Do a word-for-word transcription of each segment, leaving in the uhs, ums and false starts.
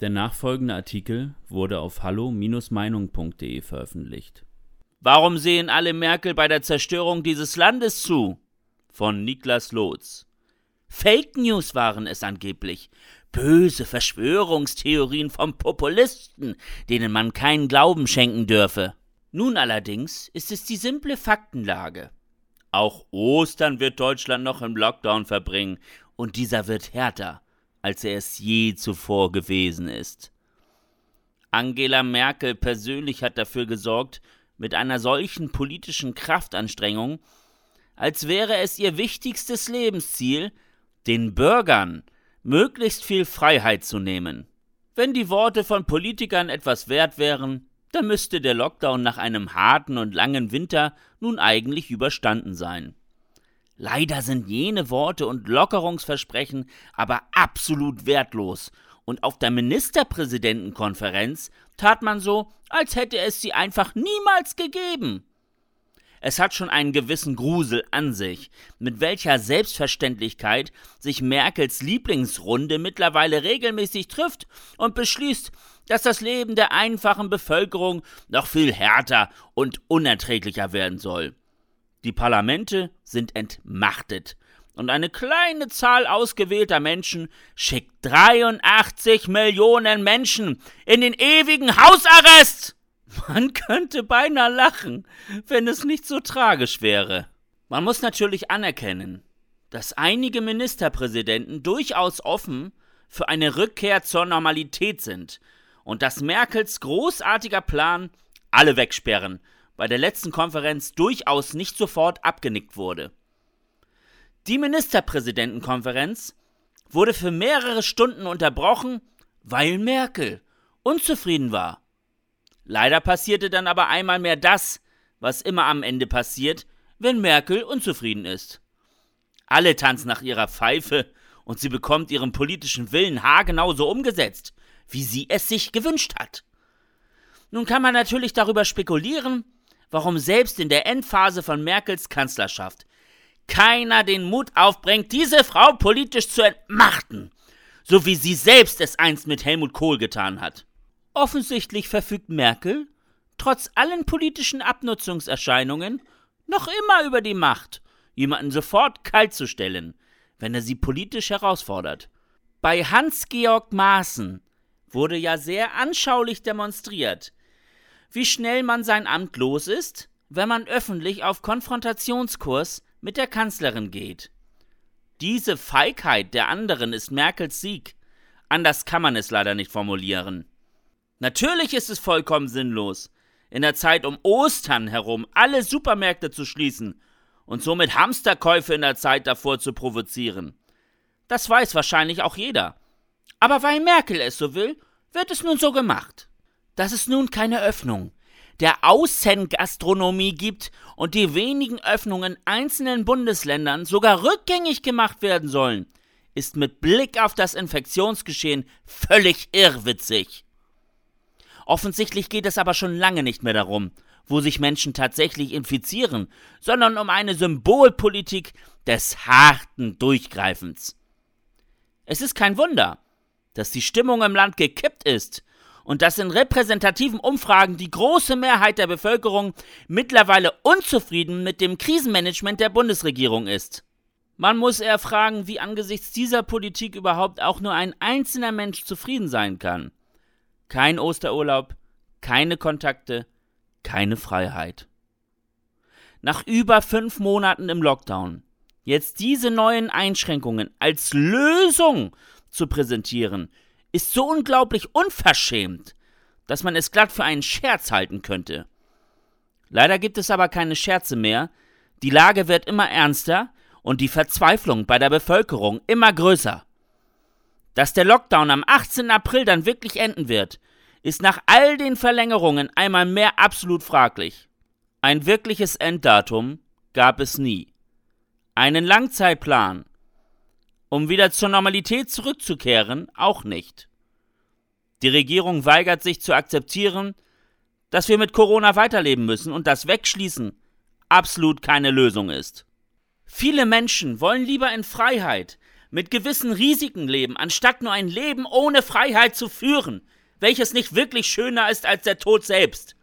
Der nachfolgende Artikel wurde auf hallo Bindestrich meinung Punkt de veröffentlicht. Warum sehen alle Merkel bei der Zerstörung dieses Landes zu? Von Niklas Lotz. Fake News waren es angeblich. Böse Verschwörungstheorien von Populisten, denen man keinen Glauben schenken dürfe. Nun allerdings ist es die simple Faktenlage. Auch Ostern wird Deutschland noch im Lockdown verbringen und dieser wird härter, als er es je zuvor gewesen ist. Angela Merkel persönlich hat dafür gesorgt, mit einer solchen politischen Kraftanstrengung, als wäre es ihr wichtigstes Lebensziel, den Bürgern möglichst viel Freiheit zu nehmen. Wenn die Worte von Politikern etwas wert wären, dann müsste der Lockdown nach einem harten und langen Winter nun eigentlich überstanden sein. Leider sind jene Worte und Lockerungsversprechen aber absolut wertlos und auf der Ministerpräsidentenkonferenz tat man so, als hätte es sie einfach niemals gegeben. Es hat schon einen gewissen Grusel an sich, mit welcher Selbstverständlichkeit sich Merkels Lieblingsrunde mittlerweile regelmäßig trifft und beschließt, dass das Leben der einfachen Bevölkerung noch viel härter und unerträglicher werden soll. Die Parlamente sind entmachtet und eine kleine Zahl ausgewählter Menschen schickt dreiundachtzig Millionen Menschen in den ewigen Hausarrest. Man könnte beinahe lachen, wenn es nicht so tragisch wäre. Man muss natürlich anerkennen, dass einige Ministerpräsidenten durchaus offen für eine Rückkehr zur Normalität sind und dass Merkels großartiger Plan, alle wegsperren, bei der letzten Konferenz durchaus nicht sofort abgenickt wurde. Die Ministerpräsidentenkonferenz wurde für mehrere Stunden unterbrochen, weil Merkel unzufrieden war. Leider passierte dann aber einmal mehr das, was immer am Ende passiert, wenn Merkel unzufrieden ist. Alle tanzen nach ihrer Pfeife und sie bekommt ihren politischen Willen haargenau so umgesetzt, wie sie es sich gewünscht hat. Nun kann man natürlich darüber spekulieren, warum selbst in der Endphase von Merkels Kanzlerschaft keiner den Mut aufbringt, diese Frau politisch zu entmachten, so wie sie selbst es einst mit Helmut Kohl getan hat. Offensichtlich verfügt Merkel, trotz allen politischen Abnutzungserscheinungen, noch immer über die Macht, jemanden sofort kaltzustellen, wenn er sie politisch herausfordert. Bei Hans-Georg Maaßen wurde ja sehr anschaulich demonstriert, wie schnell man sein Amt los ist, wenn man öffentlich auf Konfrontationskurs mit der Kanzlerin geht. Diese Feigheit der anderen ist Merkels Sieg. Anders kann man es leider nicht formulieren. Natürlich ist es vollkommen sinnlos, in der Zeit um Ostern herum alle Supermärkte zu schließen und somit Hamsterkäufe in der Zeit davor zu provozieren. Das weiß wahrscheinlich auch jeder. Aber weil Merkel es so will, wird es nun so gemacht. Dass es nun keine Öffnung der Außengastronomie gibt und die wenigen Öffnungen einzelnen Bundesländern sogar rückgängig gemacht werden sollen, ist mit Blick auf das Infektionsgeschehen völlig irrwitzig. Offensichtlich geht es aber schon lange nicht mehr darum, wo sich Menschen tatsächlich infizieren, sondern um eine Symbolpolitik des harten Durchgreifens. Es ist kein Wunder, dass die Stimmung im Land gekippt ist und dass in repräsentativen Umfragen die große Mehrheit der Bevölkerung mittlerweile unzufrieden mit dem Krisenmanagement der Bundesregierung ist. Man muss eher fragen, wie angesichts dieser Politik überhaupt auch nur ein einzelner Mensch zufrieden sein kann. Kein Osterurlaub, keine Kontakte, keine Freiheit. Nach über fünf Monaten im Lockdown jetzt diese neuen Einschränkungen als Lösung zu präsentieren, ist so unglaublich unverschämt, dass man es glatt für einen Scherz halten könnte. Leider gibt es aber keine Scherze mehr, die Lage wird immer ernster und die Verzweiflung bei der Bevölkerung immer größer. Dass der Lockdown am achtzehnten April dann wirklich enden wird, ist nach all den Verlängerungen einmal mehr absolut fraglich. Ein wirkliches Enddatum gab es nie. Einen Langzeitplan, um wieder zur Normalität zurückzukehren, auch nicht. Die Regierung weigert sich zu akzeptieren, dass wir mit Corona weiterleben müssen und das Wegschließen absolut keine Lösung ist. Viele Menschen wollen lieber in Freiheit, mit gewissen Risiken leben, anstatt nur ein Leben ohne Freiheit zu führen, welches nicht wirklich schöner ist als der Tod selbst.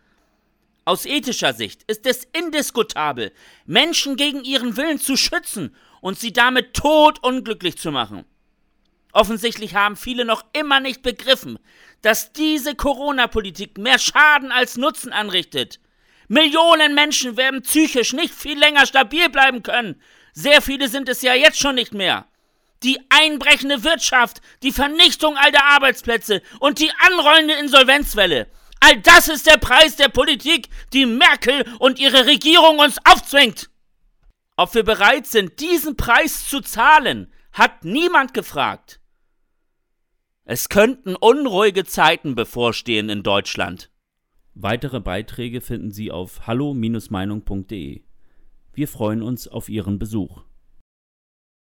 Aus ethischer Sicht ist es indiskutabel, Menschen gegen ihren Willen zu schützen und sie damit todunglücklich zu machen. Offensichtlich haben viele noch immer nicht begriffen, dass diese Corona-Politik mehr Schaden als Nutzen anrichtet. Millionen Menschen werden psychisch nicht viel länger stabil bleiben können. Sehr viele sind es ja jetzt schon nicht mehr. Die einbrechende Wirtschaft, die Vernichtung all der Arbeitsplätze und die anrollende Insolvenzwelle. All das ist der Preis der Politik, die Merkel und ihre Regierung uns aufzwingt. Ob wir bereit sind, diesen Preis zu zahlen, hat niemand gefragt. Es könnten unruhige Zeiten bevorstehen in Deutschland. Weitere Beiträge finden Sie auf hallo Bindestrich meinung Punkt de. Wir freuen uns auf Ihren Besuch.